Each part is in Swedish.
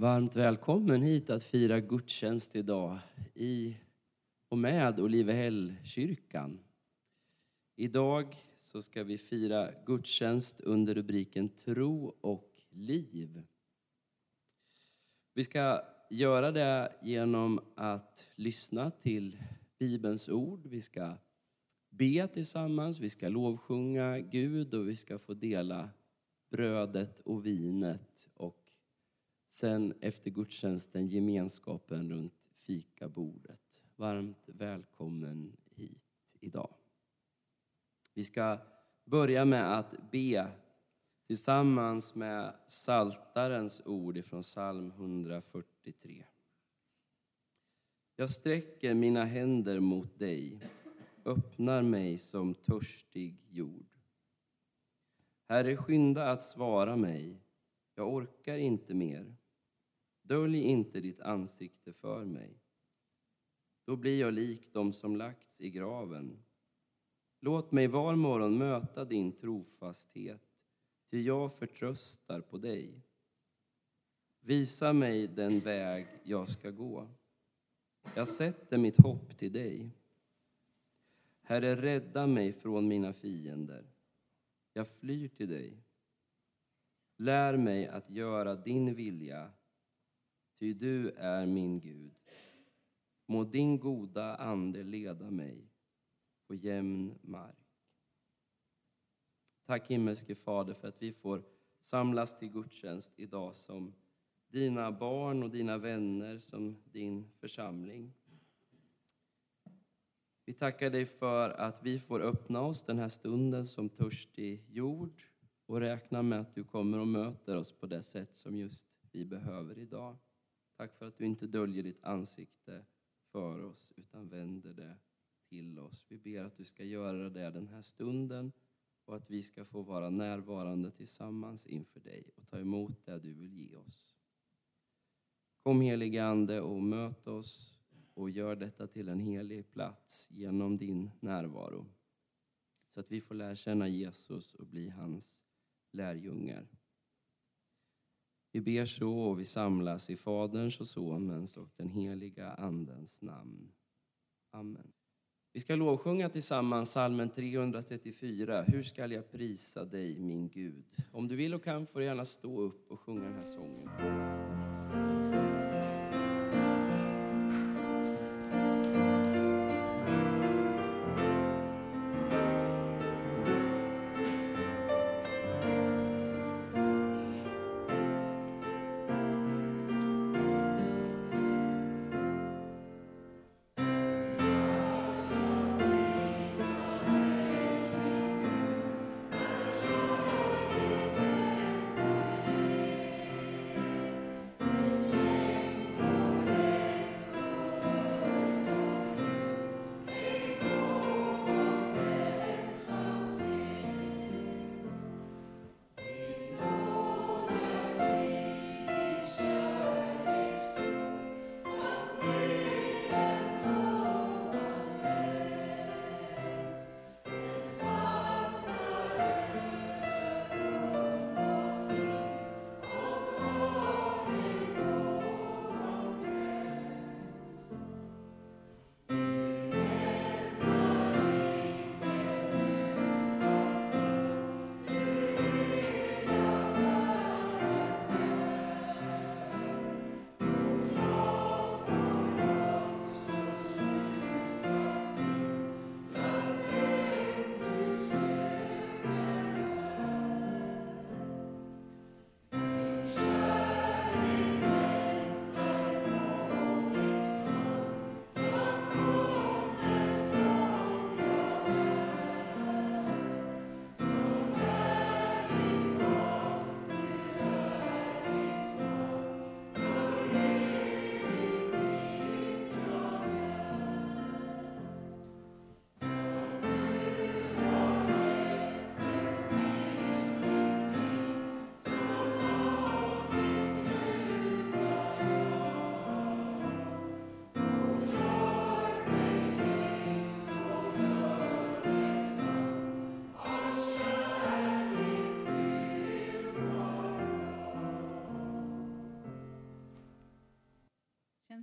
Varmt välkommen hit att fira gudstjänst idag i och med Olivehallkyrkan. Idag så ska vi fira gudstjänst under rubriken Tro och liv. Vi ska göra det genom att lyssna till Bibelns ord. Vi ska be tillsammans, vi ska lovsjunga Gud och vi ska få dela brödet och vinet och sen efter gudstjänsten gemenskapen runt fikabordet. Varmt välkommen hit idag. Vi ska börja med att be tillsammans med Saltarens ord från psalm 143. Jag sträcker mina händer mot dig, öppnar mig som törstig jord. Herre, skynda att svara mig, jag orkar inte mer. Dölj inte ditt ansikte för mig. Då blir jag lik dem som lagts i graven. Låt mig var morgon möta din trofasthet, ty jag förtröstar på dig. Visa mig den väg jag ska gå. Jag sätter mitt hopp till dig. Herre, rädda mig från mina fiender. Jag flyr till dig. Lär mig att göra din vilja, ty du är min Gud. Må din goda ande leda mig på jämn mark. Tack himmelske Fader för att vi får samlas till gudstjänst idag som dina barn och dina vänner, som din församling. Vi tackar dig för att vi får öppna oss den här stunden som törstig jord och räkna med att du kommer och möter oss på det sätt som just vi behöver idag. Tack för att du inte döljer ditt ansikte för oss utan vänder det till oss. Vi ber att du ska göra det den här stunden och att vi ska få vara närvarande tillsammans inför dig och ta emot det du vill ge oss. Kom helige Ande och möt oss och gör detta till en helig plats genom din närvaro, så att vi får lära känna Jesus och bli hans lärjungar. Vi ber så och vi samlas i Faderns och Sonens och den heliga Andens namn. Amen. Vi ska lovsjunga tillsammans psalmen 334. Hur ska jag prisa dig, min Gud? Om du vill och kan får du gärna stå upp och sjunga den här sången.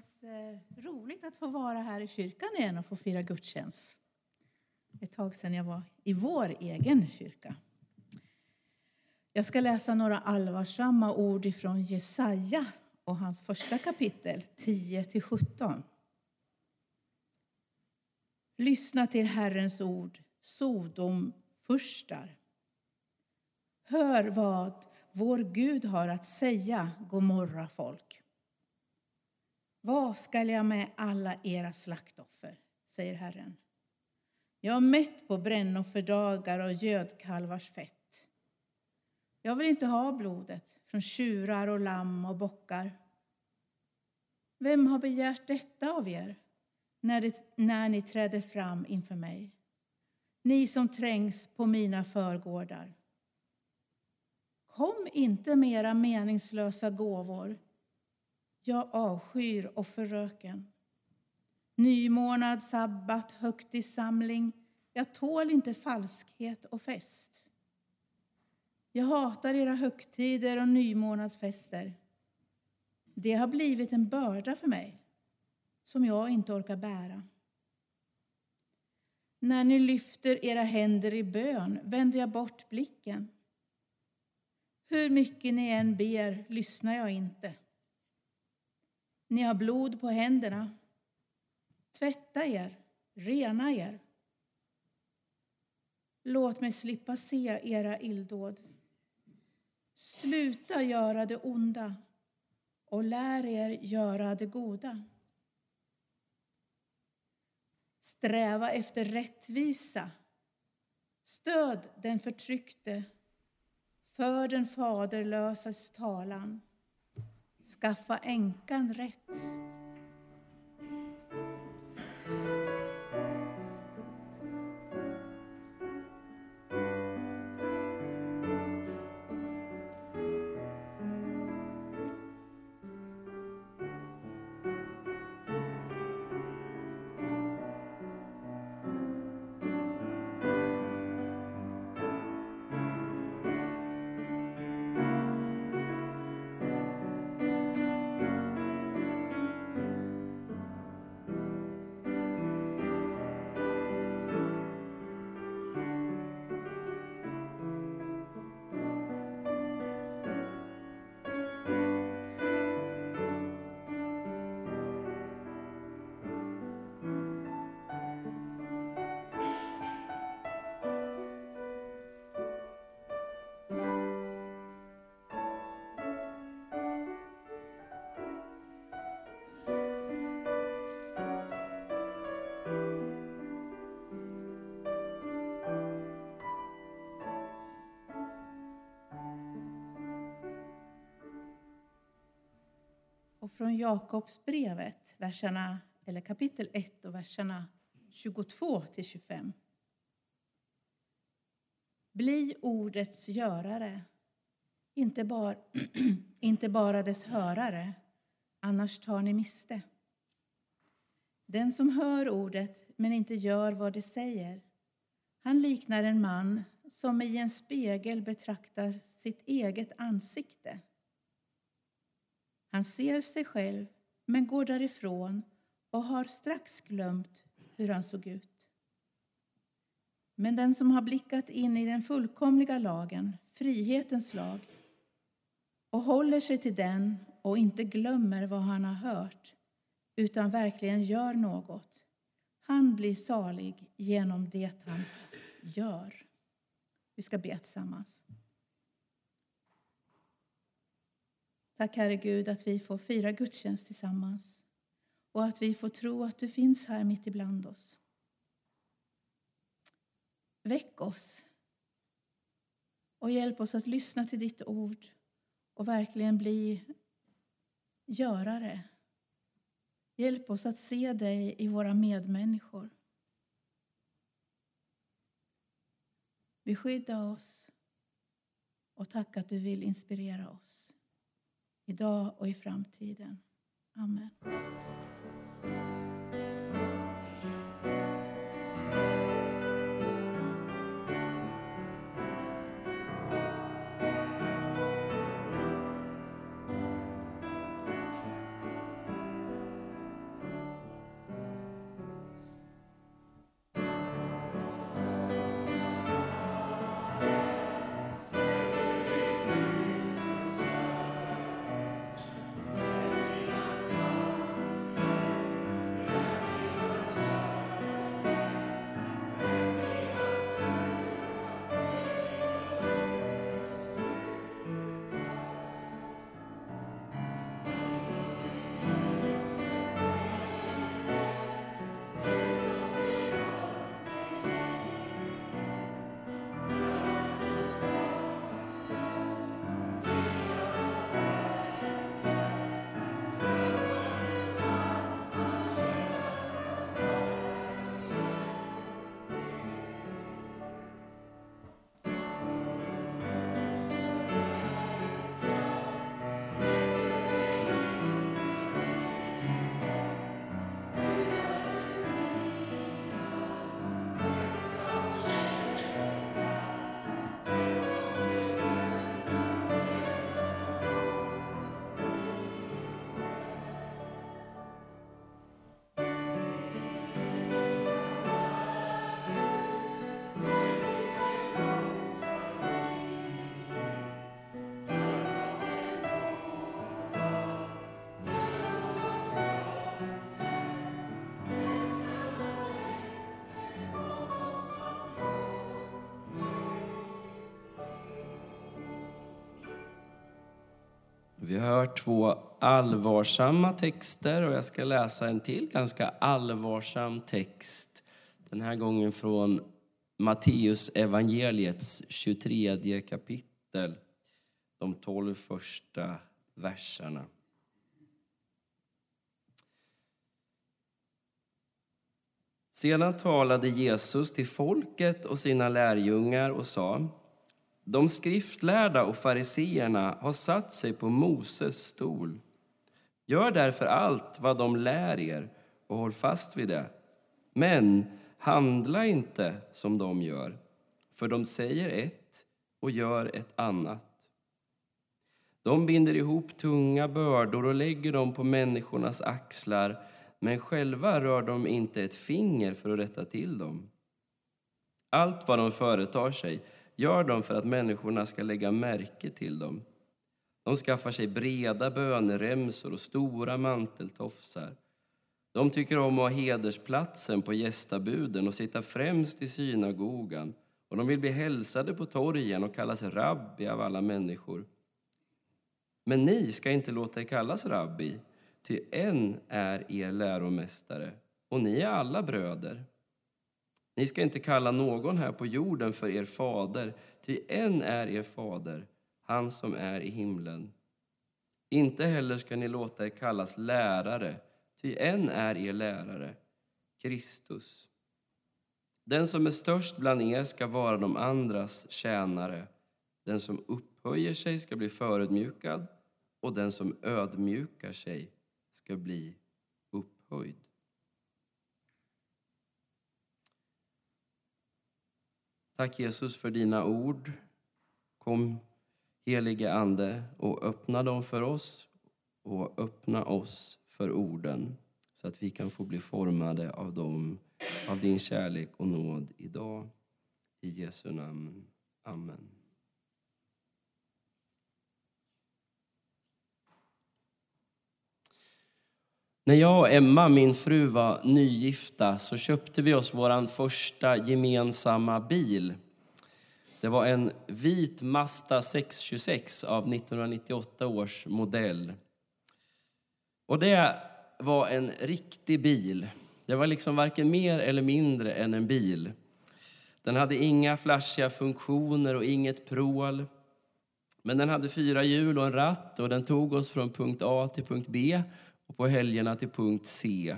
känns roligt att få vara här i kyrkan igen och få fira gudstjänst. Ett tag sedan jag var i vår egen kyrka. Jag ska läsa några allvarsamma ord ifrån Jesaja och hans första kapitel, 10-17. Lyssna till Herrens ord, Sodom förstar. Hör vad vår Gud har att säga, gomorra folk. Vad skall jag med alla era slaktoffer, säger Herren. Jag är mätt på brännofferdagar och gödkalvars fett. Jag vill inte ha blodet från tjurar och lamm och bockar. Vem har begärt detta av er när ni träder fram inför mig? Ni som trängs på mina förgårdar. Kom inte med era meningslösa gåvor. Jag avskyr och förröken. Nymånad, sabbat, högtidssamling. Jag tål inte falskhet och fest. Jag hatar era högtider och nymånadsfester. Det har blivit en börda för mig som jag inte orkar bära. När ni lyfter era händer i bön vänder jag bort blicken. Hur mycket ni än ber lyssnar jag inte. Ni har blod på händerna. Tvätta er, rena er. Låt mig slippa se era illdåd. Sluta göra det onda och lär er göra det goda. Sträva efter rättvisa. Stöd den förtryckte. För den faderlösas talan. Skaffa änkan rätt. Och från Jakobs brevet, kapitel 1 och verserna 22-25. Bli ordets görare, inte bara dess hörare, annars tar ni miste. Den som hör ordet men inte gör vad det säger, han liknar en man som i en spegel betraktar sitt eget ansikte. Han ser sig själv men går därifrån och har strax glömt hur han såg ut. Men den som har blickat in i den fullkomliga lagen, frihetens lag, och håller sig till den och inte glömmer vad han har hört utan verkligen gör något, han blir salig genom det han gör. Vi ska be tillsammans. Tack Herre Gud att vi får fira gudstjänst tillsammans och att vi får tro att du finns här mitt ibland oss. Väck oss och hjälp oss att lyssna till ditt ord och verkligen bli görare. Hjälp oss att se dig i våra medmänniskor. Beskydda oss och tack att du vill inspirera oss. Idag och i framtiden. Amen. Vi har hört två allvarsamma texter och jag ska läsa en till ganska allvarsam text. Den här gången från Matteus evangeliets 23 kapitel, de 12 första verserna. Sedan talade Jesus till folket och sina lärjungar och sa: De skriftlärda och fariseerna har satt sig på Moses stol. Gör därför allt vad de lär er och håll fast vid det. Men handla inte som de gör, för de säger ett och gör ett annat. De binder ihop tunga bördor och lägger dem på människornas axlar, men själva rör de inte ett finger för att rätta till dem. Allt vad de företar sig gör de för att människorna ska lägga märke till dem. De skaffar sig breda böneremsor och stora manteltofsar. De tycker om att ha hedersplatsen på gästabuden och sitta främst i synagogan. Och de vill bli hälsade på torgen och kallas rabbi av alla människor. Men ni ska inte låta er kallas rabbi, ty en är er läromästare och ni är alla bröder. Ni ska inte kalla någon här på jorden för er fader, ty en är er fader, han som är i himlen. Inte heller ska ni låta er kallas lärare, ty en är er lärare, Kristus. Den som är störst bland er ska vara de andras tjänare. Den som upphöjer sig ska bli förödmjukad, och den som ödmjukar sig ska bli upphöjd. Tack Jesus för dina ord. Kom helige Ande och öppna dem för oss och öppna oss för orden så att vi kan få bli formade av dem, av din kärlek och nåd idag. I Jesu namn. Amen. När jag och Emma, min fru, var nygifta så köpte vi oss våran första gemensamma bil. Det var en vit Mazda 626 av 1998 års modell. Och det var en riktig bil. Det var liksom varken mer eller mindre än en bil. Den hade inga flashiga funktioner och inget prål. Men den hade 4 hjul och en ratt och den tog oss från punkt A till punkt B. Och på helgerna till punkt C.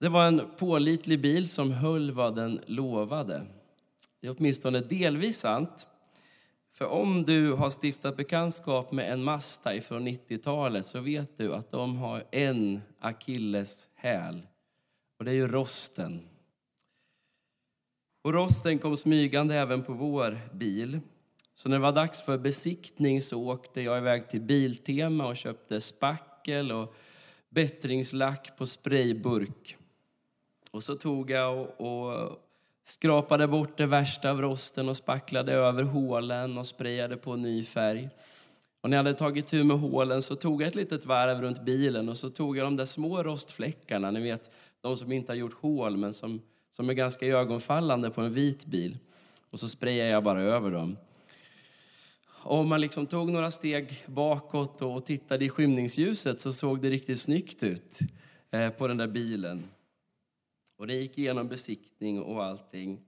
Det var en pålitlig bil som höll vad den lovade. Det är åtminstone delvis sant. För om du har stiftat bekantskap med en Mazda ifrån 90-talet så vet du att de har en akilleshäl. Och det är ju rosten. Och rosten kom smygande även på vår bil. Så när det var dags för besiktning så åkte jag iväg till Biltema och köpte spackel och bättringslack på sprayburk. Och så tog jag och skrapade bort det värsta av rosten och spacklade över hålen och sprayade på ny färg. Och när jag hade tagit tur med hålen så tog jag ett litet varv runt bilen och så tog jag de där små rostfläckarna. Ni vet, de som inte har gjort hål men som är ganska ögonfallande på en vit bil. Och så sprayade jag bara över dem. Om man liksom tog några steg bakåt och tittade i skymningsljuset så såg det riktigt snyggt ut på den där bilen. Och det gick igenom besiktning och allting.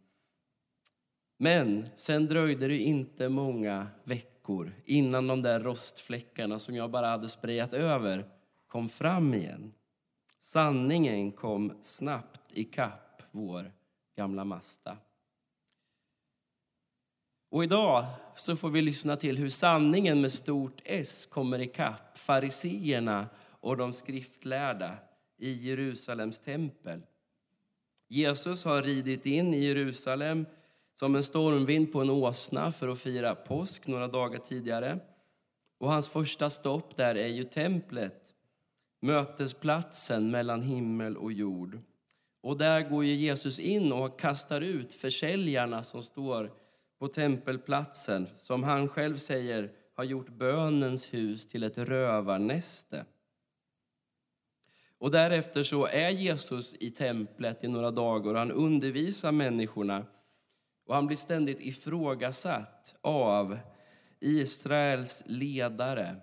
Men sen dröjde det inte många veckor innan de där rostfläckarna som jag bara hade sprayat över kom fram igen. Sanningen kom snabbt i kapp vår gamla Mazda. Och idag så får vi lyssna till hur sanningen med stort S kommer ikapp fariseerna och de skriftlärda i Jerusalems tempel. Jesus har ridit in i Jerusalem som en stormvind på en åsna för att fira påsk några dagar tidigare. Och hans första stopp där är ju templet, mötesplatsen mellan himmel och jord. Och där går ju Jesus in och kastar ut försäljarna som står på tempelplatsen, som han själv säger har gjort bönens hus till ett rövarnäste. Och därefter så är Jesus i templet i några dagar och han undervisar människorna. Och han blir ständigt ifrågasatt av Israels ledare.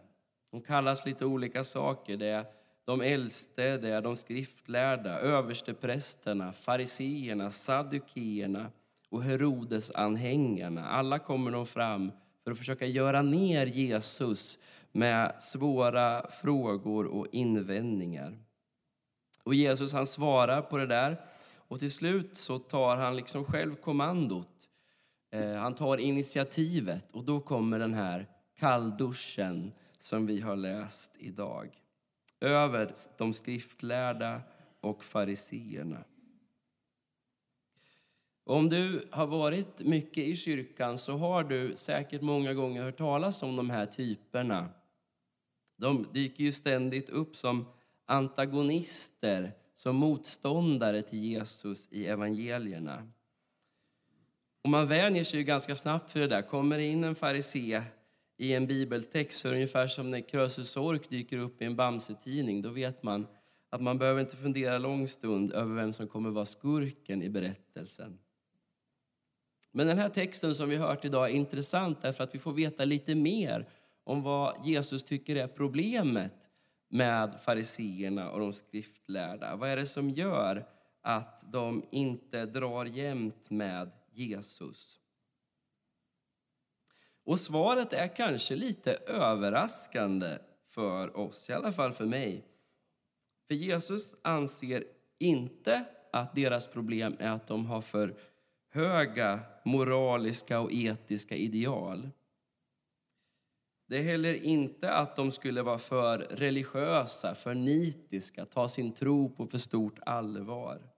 De kallas lite olika saker. Det är de äldste, det är de skriftlärda, översteprästerna, fariseerna, saddukeerna och Herodes-anhängarna. Alla kommer de fram för att försöka göra ner Jesus med svåra frågor och invändningar. Och Jesus, han svarar på det där. Och till slut så tar han liksom själv kommandot. Han tar initiativet. Och då kommer den här kallduschen som vi har läst idag. Över de skriftlärda och fariseerna. Om du har varit mycket i kyrkan så har du säkert många gånger hört talas om de här typerna. De dyker ju ständigt upp som antagonister, som motståndare till Jesus i evangelierna. Och man vänjer sig ju ganska snabbt för det där. Kommer in en farisee i en bibeltext så är det ungefär som när Krösus Sork dyker upp i en Bamse-tidning. Då vet man att man behöver inte fundera lång stund över vem som kommer vara skurken i berättelsen. Men den här texten som vi hört idag är intressant därför att vi får veta lite mer om vad Jesus tycker är problemet med fariseerna och de skriftlärda. Vad är det som gör att de inte drar jämnt med Jesus? Och svaret är kanske lite överraskande för oss, i alla fall för mig. För Jesus anser inte att deras problem är att de har för höga moraliska och etiska ideal. Det är heller inte att de skulle vara för religiösa, för nitiska, ta sin tro på för stort allvar.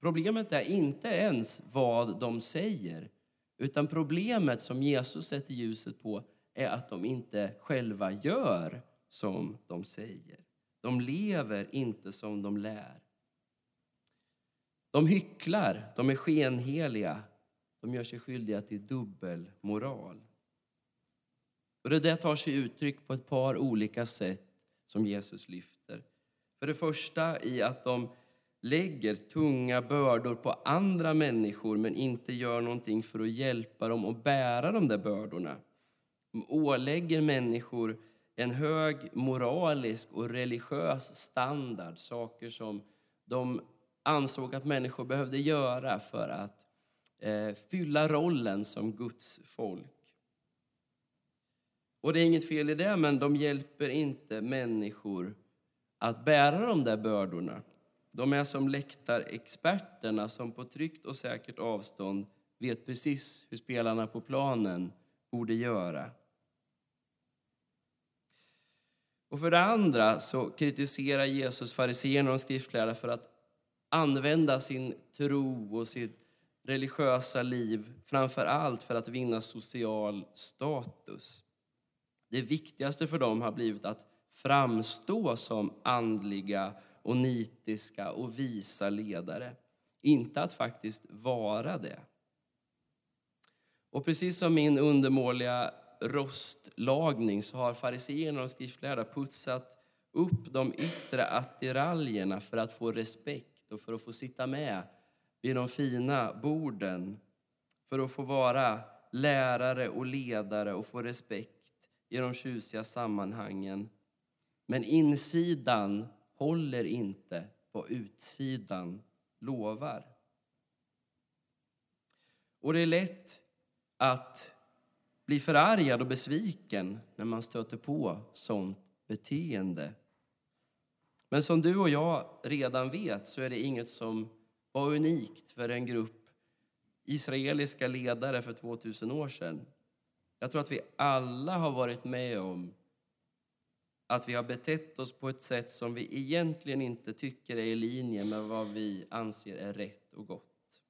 Problemet är inte ens vad de säger, utan problemet som Jesus sätter ljuset på är att de inte själva gör som de säger. De lever inte som de lär. De hycklar, de är skenheliga, de gör sig skyldiga till dubbelmoral. Och det där tar sig uttryck på ett par olika sätt som Jesus lyfter. För det första i att de lägger tunga bördor på andra människor men inte gör någonting för att hjälpa dem att bära de där bördorna. De ålägger människor en hög moralisk och religiös standard. Saker som de ansåg att människor behövde göra för att fylla rollen som Guds folk. Och det är inget fel i det, men de hjälper inte människor att bära de där bördorna. De är som läktarexperterna som på tryggt och säkert avstånd vet precis hur spelarna på planen borde göra. Och för det andra så kritiserar Jesus fariseerna och skriftlärda för att använda sin tro och sitt religiösa liv framför allt för att vinna social status. Det viktigaste för dem har blivit att framstå som andliga och nitiska och visa ledare. Inte att faktiskt vara det. Och precis som min undermåliga rostlagning så har fariseerna och skriftlärda putsat upp de yttre attiraljerna för att få respekt och för att få sitta med vid de fina borden. För att få vara lärare och ledare och få respekt i de tjusiga sammanhangen. Men insidan håller inte vad utsidan lovar. Och det är lätt att bli förargad och besviken när man stöter på sånt beteende. Men som du och jag redan vet så är det inget som var unikt för en grupp israeliska ledare för 2000 år sedan. Jag tror att vi alla har varit med om att vi har betett oss på ett sätt som vi egentligen inte tycker är i linje med vad vi anser är rätt och gott.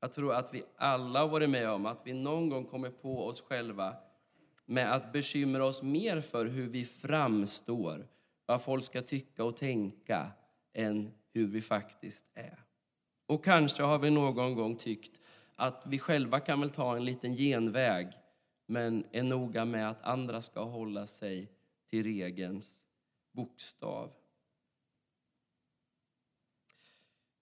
Jag tror att vi alla har varit med om att vi någon gång kommer på oss själva med att bekymra oss mer för hur vi framstår, vad folk ska tycka och tänka än hur vi faktiskt är. Och kanske har vi någon gång tyckt att vi själva kan väl ta en liten genväg men är noga med att andra ska hålla sig till regelns bokstav.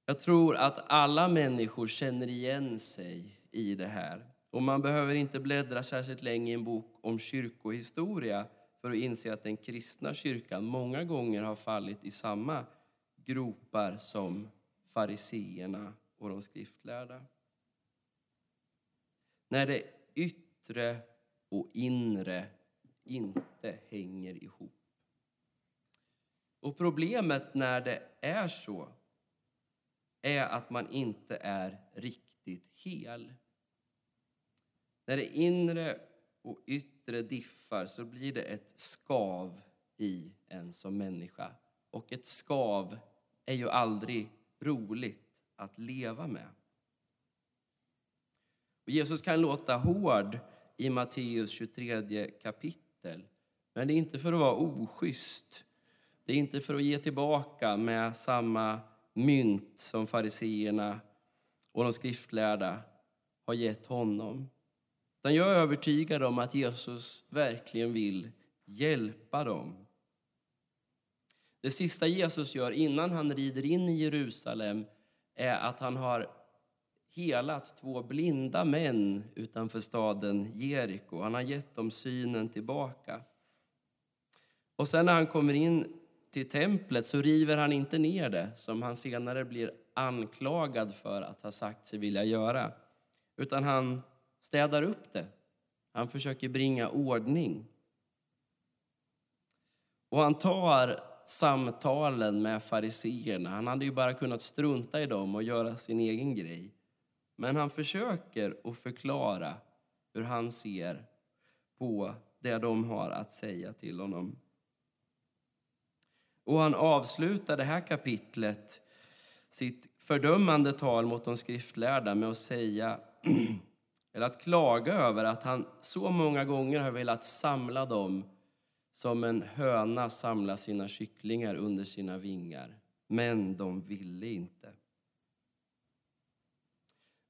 Jag tror att alla människor känner igen sig i det här. Och man behöver inte bläddra särskilt länge i en bok om kyrkohistoria för att inse att den kristna kyrkan många gånger har fallit i samma gropar som fariseerna och de skriftlärda. När det yttre och inre inte hänger ihop. Och problemet när det är så är att man inte är riktigt hel. När det inre och yttre diffar så blir det ett skav i en som människa. Och ett skav är ju aldrig roligt att leva med. Och Jesus kan låta hård i Matteus 23 kapitel. Men det är inte för att vara oschysst. Det är inte för att ge tillbaka med samma mynt som fariseerna och de skriftlärda har gett honom. Utan jag är övertygad om att Jesus verkligen vill hjälpa dem. Det sista Jesus gör innan han rider in i Jerusalem är att han har helat 2 blinda män utanför staden Jeriko. Han har gett dem synen tillbaka. Och sen när han kommer in till templet så river han inte ner det som han senare blir anklagad för att ha sagt sig vilja göra. Utan han städar upp det. Han försöker bringa ordning. Och han tar samtalen med fariseerna. Han hade ju bara kunnat strunta i dem och göra sin egen grej. Men han försöker att förklara hur han ser på det de har att säga till honom. Och han avslutar det här kapitlet, sitt fördömande tal mot de skriftlärda, med att säga eller att klaga över att han så många gånger har velat samla dem som en höna samlar sina kycklingar under sina vingar. Men de ville inte.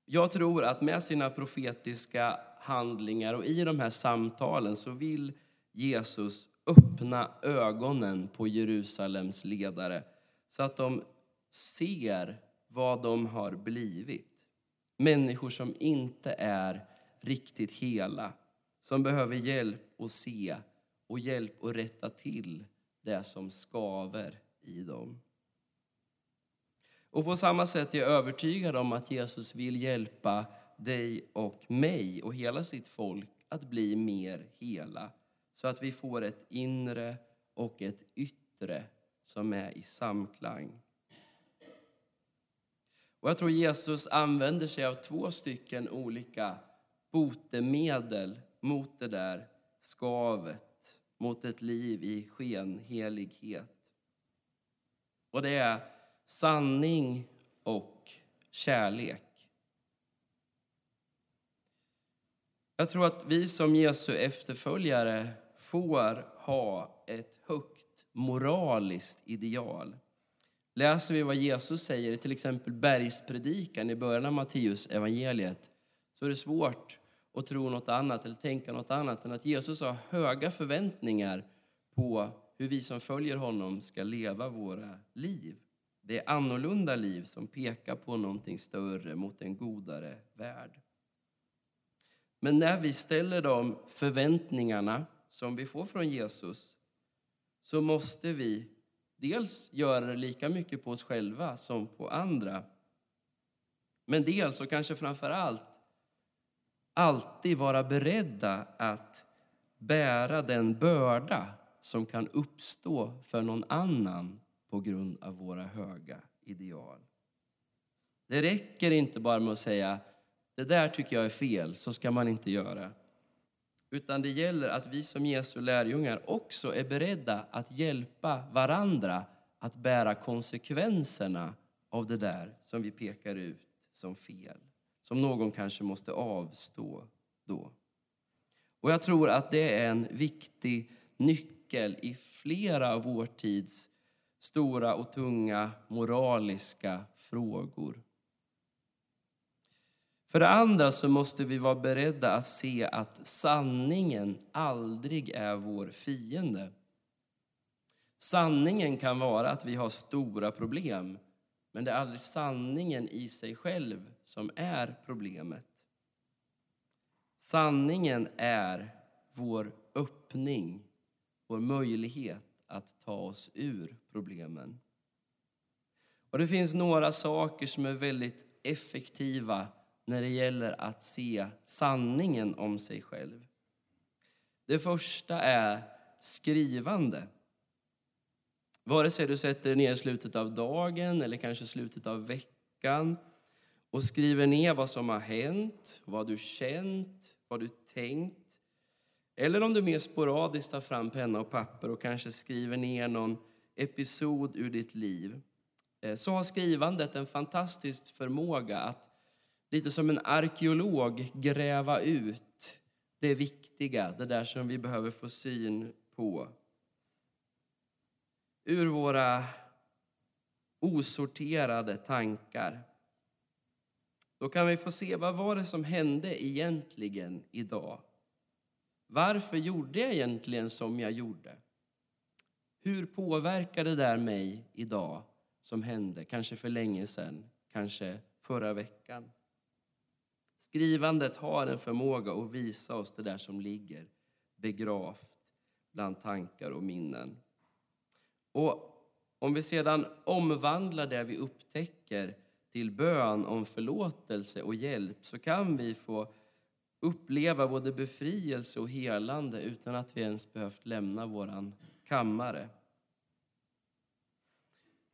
Jag tror att med sina profetiska handlingar och i de här samtalen så vill Jesus öppna ögonen på Jerusalems ledare så att de ser vad de har blivit. Människor som inte är riktigt hela, som behöver hjälp att se och hjälp att rätta till det som skaver i dem. Och på samma sätt är jag övertygad om att Jesus vill hjälpa dig och mig och hela sitt folk att bli mer hela. Så att vi får ett inre och ett yttre som är i samklang. Och jag tror Jesus använder sig av 2 stycken olika botemedel mot det där skavet. Mot ett liv i skenhelighet. Och det är sanning och kärlek. Jag tror att vi som Jesu efterföljare får ha ett högt moraliskt ideal. Läser vi vad Jesus säger i till exempel Bergspredikan i början av Matteus evangeliet, så är det svårt att tro något annat eller tänka något annat än att Jesus har höga förväntningar på hur vi som följer honom ska leva våra liv. Det är annorlunda liv som pekar på någonting större mot en godare värld. Men när vi ställer de förväntningarna som vi får från Jesus så måste vi dels göra det lika mycket på oss själva som på andra. Men dels och kanske framförallt alltid vara beredda att bära den börda som kan uppstå för någon annan på grund av våra höga ideal. Det räcker inte bara med att säga det där tycker jag är fel, så ska man inte göra. Utan det gäller att vi som Jesu lärjungar också är beredda att hjälpa varandra att bära konsekvenserna av det där som vi pekar ut som fel. Som någon kanske måste avstå då. Och jag tror att det är en viktig nyckel i flera av vår tids stora och tunga moraliska frågor. För det andra så måste vi vara beredda att se att sanningen aldrig är vår fiende. Sanningen kan vara att vi har stora problem, men det är aldrig sanningen i sig själv som är problemet. Sanningen är vår öppning, vår möjlighet att ta oss ur problemen. Och det finns några saker som är väldigt effektiva när det gäller att se sanningen om sig själv. Det första är skrivande. Vare sig du sätter dig ner i slutet av dagen eller kanske slutet av veckan och skriver ner vad som har hänt, vad du känt, vad du tänkt. Eller om du mer sporadiskt tar fram penna och papper och kanske skriver ner någon episod ur ditt liv. Så har skrivandet en fantastisk förmåga att lite som en arkeolog gräva ut det viktiga, det där som vi behöver få syn på. Ur våra osorterade tankar. Då kan vi få se vad var det som hände egentligen idag. Varför gjorde jag egentligen som jag gjorde? Hur påverkade det där mig idag som hände? Kanske för länge sedan, kanske förra veckan. Skrivandet har en förmåga att visa oss det där som ligger begravt bland tankar och minnen. Och om vi sedan omvandlar det vi upptäcker till bön om förlåtelse och hjälp så kan vi få uppleva både befrielse och helande utan att vi ens behövt lämna våran kammare.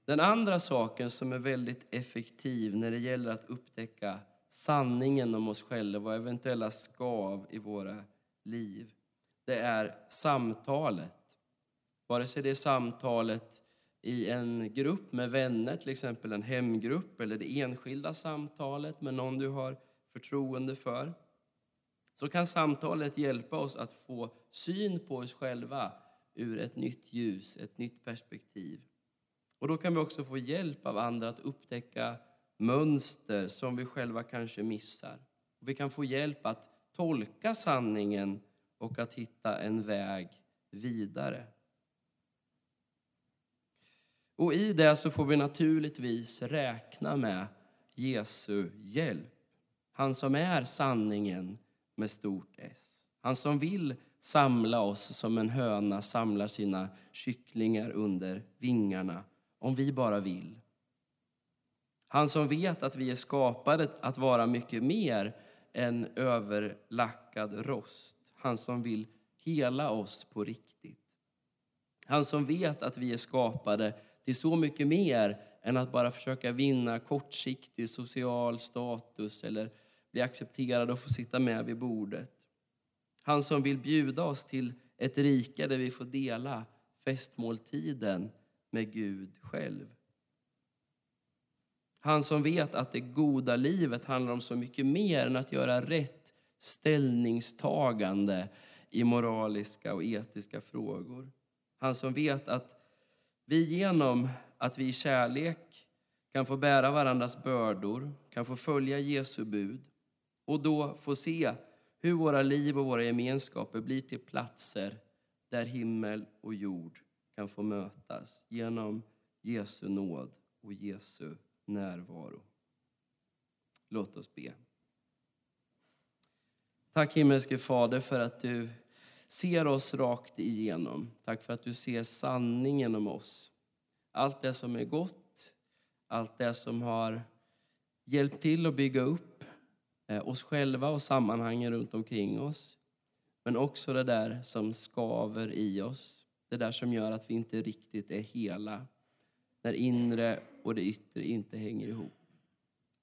Den andra saken som är väldigt effektiv när det gäller att upptäcka sanningen om oss själva och eventuella skav i våra liv, det är samtalet. Vare sig det är samtalet i en grupp med vänner, till exempel en hemgrupp, eller det enskilda samtalet med någon du har förtroende för, så kan samtalet hjälpa oss att få syn på oss själva ur ett nytt ljus, ett nytt perspektiv. Och då kan vi också få hjälp av andra att upptäcka mönster som vi själva kanske missar. Vi kan få hjälp att tolka sanningen och att hitta en väg vidare. Och i det så får vi naturligtvis räkna med Jesu hjälp. Han som är sanningen med stort S. Han som vill samla oss som en höna samlar sina kycklingar under vingarna, om vi bara vill. Han som vet att vi är skapade att vara mycket mer än överlackad rost. Han som vill hela oss på riktigt. Han som vet att vi är skapade till så mycket mer än att bara försöka vinna kortsiktig social status eller bli accepterad och få sitta med vid bordet. Han som vill bjuda oss till ett rike där vi får dela festmåltiden med Gud själv. Han som vet att det goda livet handlar om så mycket mer än att göra rätt ställningstagande i moraliska och etiska frågor. Han som vet att vi genom att vi i kärlek kan få bära varandras bördor, kan få följa Jesu bud och då få se hur våra liv och våra gemenskaper blir till platser där himmel och jord kan få mötas genom Jesu nåd och Jesu närvaro. Låt oss be. Tack himmelske Fader för att du ser oss rakt igenom. Tack för att du ser sanningen om oss. Allt det som är gott, allt det som har hjälpt till att bygga upp oss själva och sammanhangen runt omkring oss. Men också det där som skaver i oss. Det där som gör att vi inte riktigt är hela. När inre och det yttre inte hänger ihop.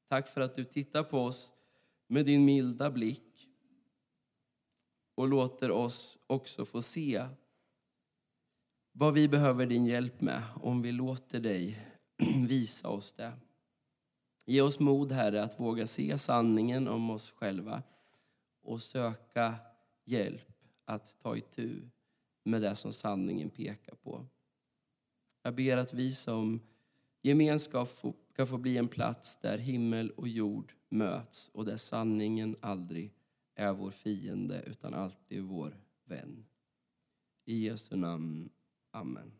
Tack för att du tittar på oss med din milda blick. Och låter oss också få se vad vi behöver din hjälp med om vi låter dig visa oss det. Ge oss mod, Herre, att våga se sanningen om oss själva och söka hjälp att ta itu med det som sanningen pekar på. Jag ber att vi som gemenskap kan få bli en plats där himmel och jord möts och där sanningen aldrig är vår fiende utan alltid vår vän. I Jesu namn. Amen.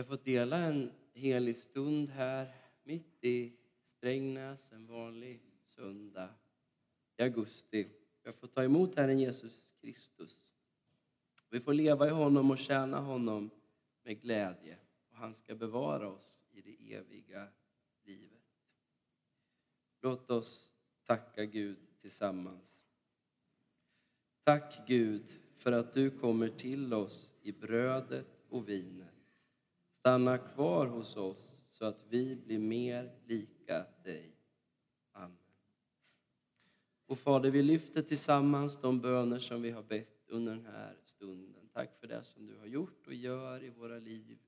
Jag får dela en helig stund här mitt i Strängnäs en vanlig söndag i augusti. Jag får ta emot Herren Jesus Kristus. Vi får leva i honom och tjäna honom med glädje. Och han ska bevara oss i det eviga livet. Låt oss tacka Gud tillsammans. Tack Gud för att du kommer till oss i brödet och vinet. Stanna kvar hos oss så att vi blir mer lika dig. Amen. Och Fader, vi lyfter tillsammans de böner som vi har bett under den här stunden. Tack för det som du har gjort och gör i våra liv.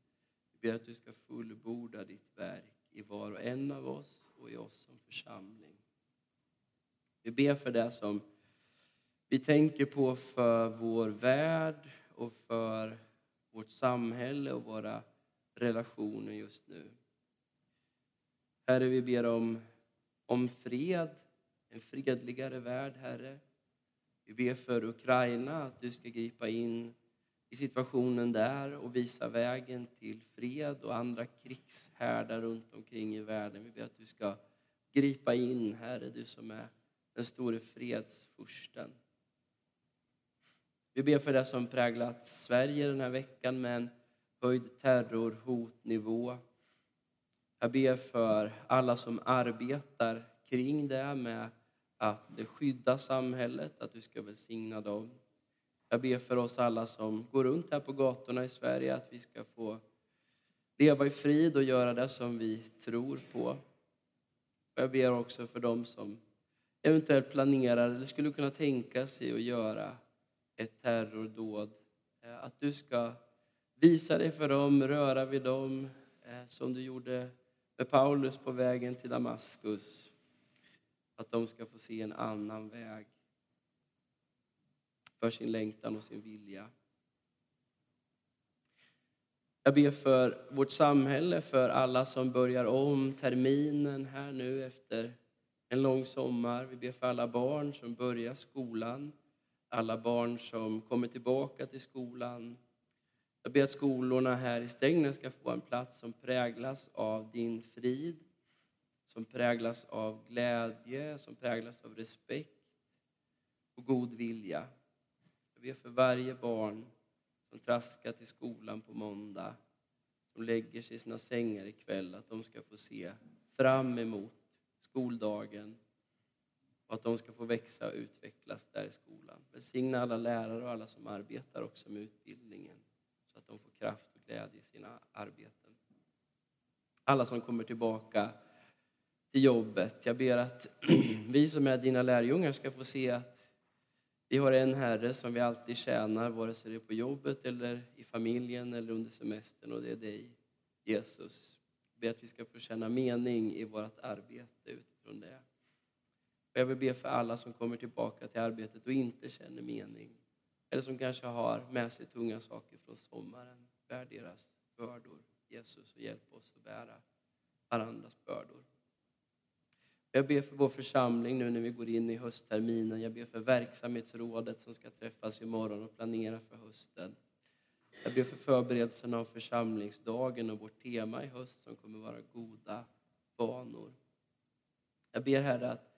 Vi ber att du ska fullborda ditt verk i var och en av oss och i oss som församling. Vi ber för det som vi tänker på för vår värld och för vårt samhälle och våra relationer just nu. Herre, vi ber om fred, en fredligare värld, Herre. Vi ber för Ukraina att du ska gripa in i situationen där och visa vägen till fred och andra krigshärdar runt omkring i världen. Vi ber att du ska gripa in, Herre, du som är den store fredsfursten. Vi ber för det som präglat Sverige den här veckan med en höjd terrorhotnivå. Jag ber för alla som arbetar kring det med att skydda samhället, att du ska välsigna dem. Jag ber för oss alla som går runt här på gatorna i Sverige att vi ska få leva i frid och göra det som vi tror på. Jag ber också för dem som eventuellt planerar eller skulle kunna tänka sig att göra ett terrordåd. Att du ska visa dig för dem, röra vid dem som du gjorde med Paulus på vägen till Damaskus. Att de ska få se en annan väg för sin längtan och sin vilja. Jag ber för vårt samhälle, för alla som börjar om terminen här nu efter en lång sommar. Vi ber för alla barn som börjar skolan, alla barn som kommer tillbaka till skolan. Jag ber att skolorna här i Strängnäs ska få en plats som präglas av din frid, som präglas av glädje, som präglas av respekt och god vilja. Jag ber för varje barn som traskar till skolan på måndag, som lägger sig i sina sängar ikväll, att de ska få se fram emot skoldagen och att de ska få växa och utvecklas där i skolan. Välsigna alla lärare och alla som arbetar också med utbildningen, så att de får kraft och glädje i sina arbeten. Alla som kommer tillbaka till jobbet. Jag ber att vi som är dina lärjungar ska få se att vi har en herre som vi alltid tjänar, vare sig det är på jobbet eller i familjen eller under semestern. Och det är dig, Jesus. Jag ber att vi ska få känna mening i vårt arbete utifrån det. Och jag vill be för alla som kommer tillbaka till arbetet och inte känner mening. Eller som kanske har med sig tunga saker från sommaren. Bär deras bördor, Jesus, och hjälp oss att bära varandras bördor. Jag ber för vår församling nu när vi går in i höstterminen. Jag ber för verksamhetsrådet som ska träffas imorgon och planera för hösten. Jag ber för förberedelserna av församlingsdagen och vårt tema i höst som kommer vara goda vanor. Jag ber, Herre, att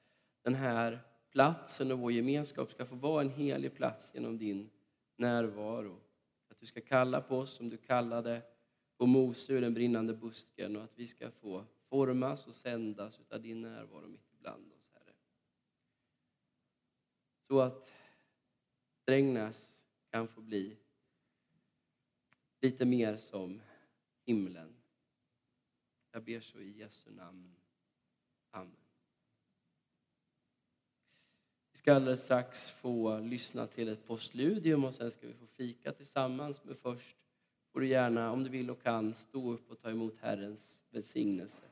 den här platsen och vår gemenskap ska få vara en helig plats genom din närvaro. Att du ska kalla på oss som du kallade på Mose ur den brinnande busken, och att vi ska få formas och sändas utav din närvaro mitt ibland oss, Herre. Så att Strängnäs kan få bli lite mer som himlen. Jag ber så i Jesu namn. Amen. Vi ska alldeles strax få lyssna till ett postludium och sen ska vi få fika tillsammans, men först får du gärna, om du vill och kan, stå upp och ta emot Herrens välsignelse.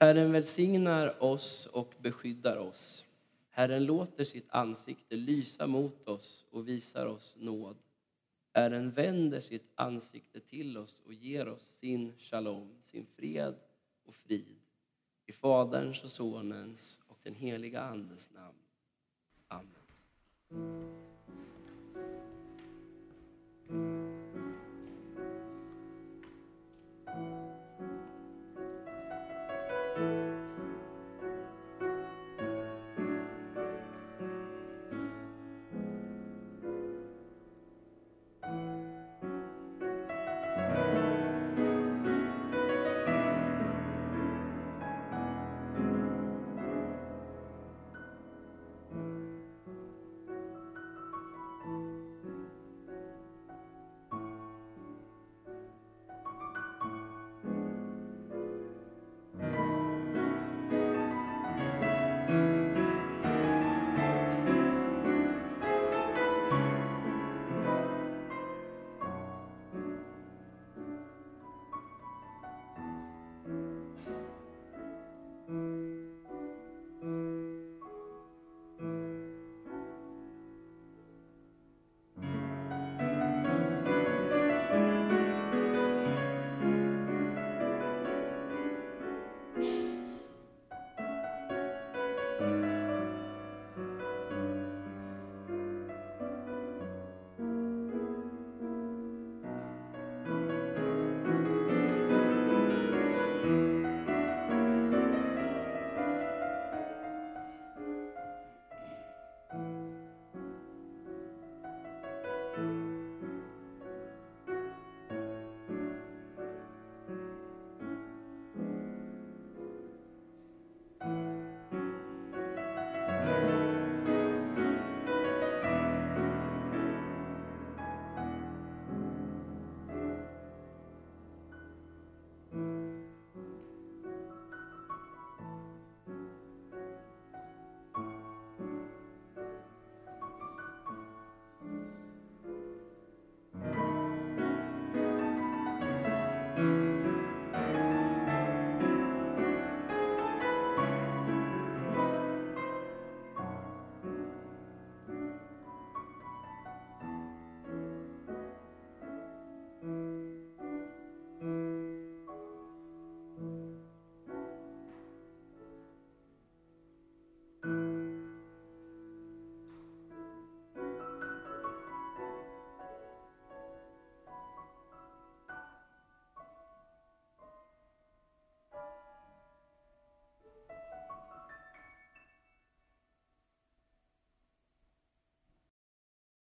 Herren välsignar oss och beskyddar oss. Herren låter sitt ansikte lysa mot oss och visar oss nåd. Herren vänder sitt ansikte till oss och ger oss sin shalom, sin fred och frid. I Faderns och Sonens och den heliga Andes namn. Amen.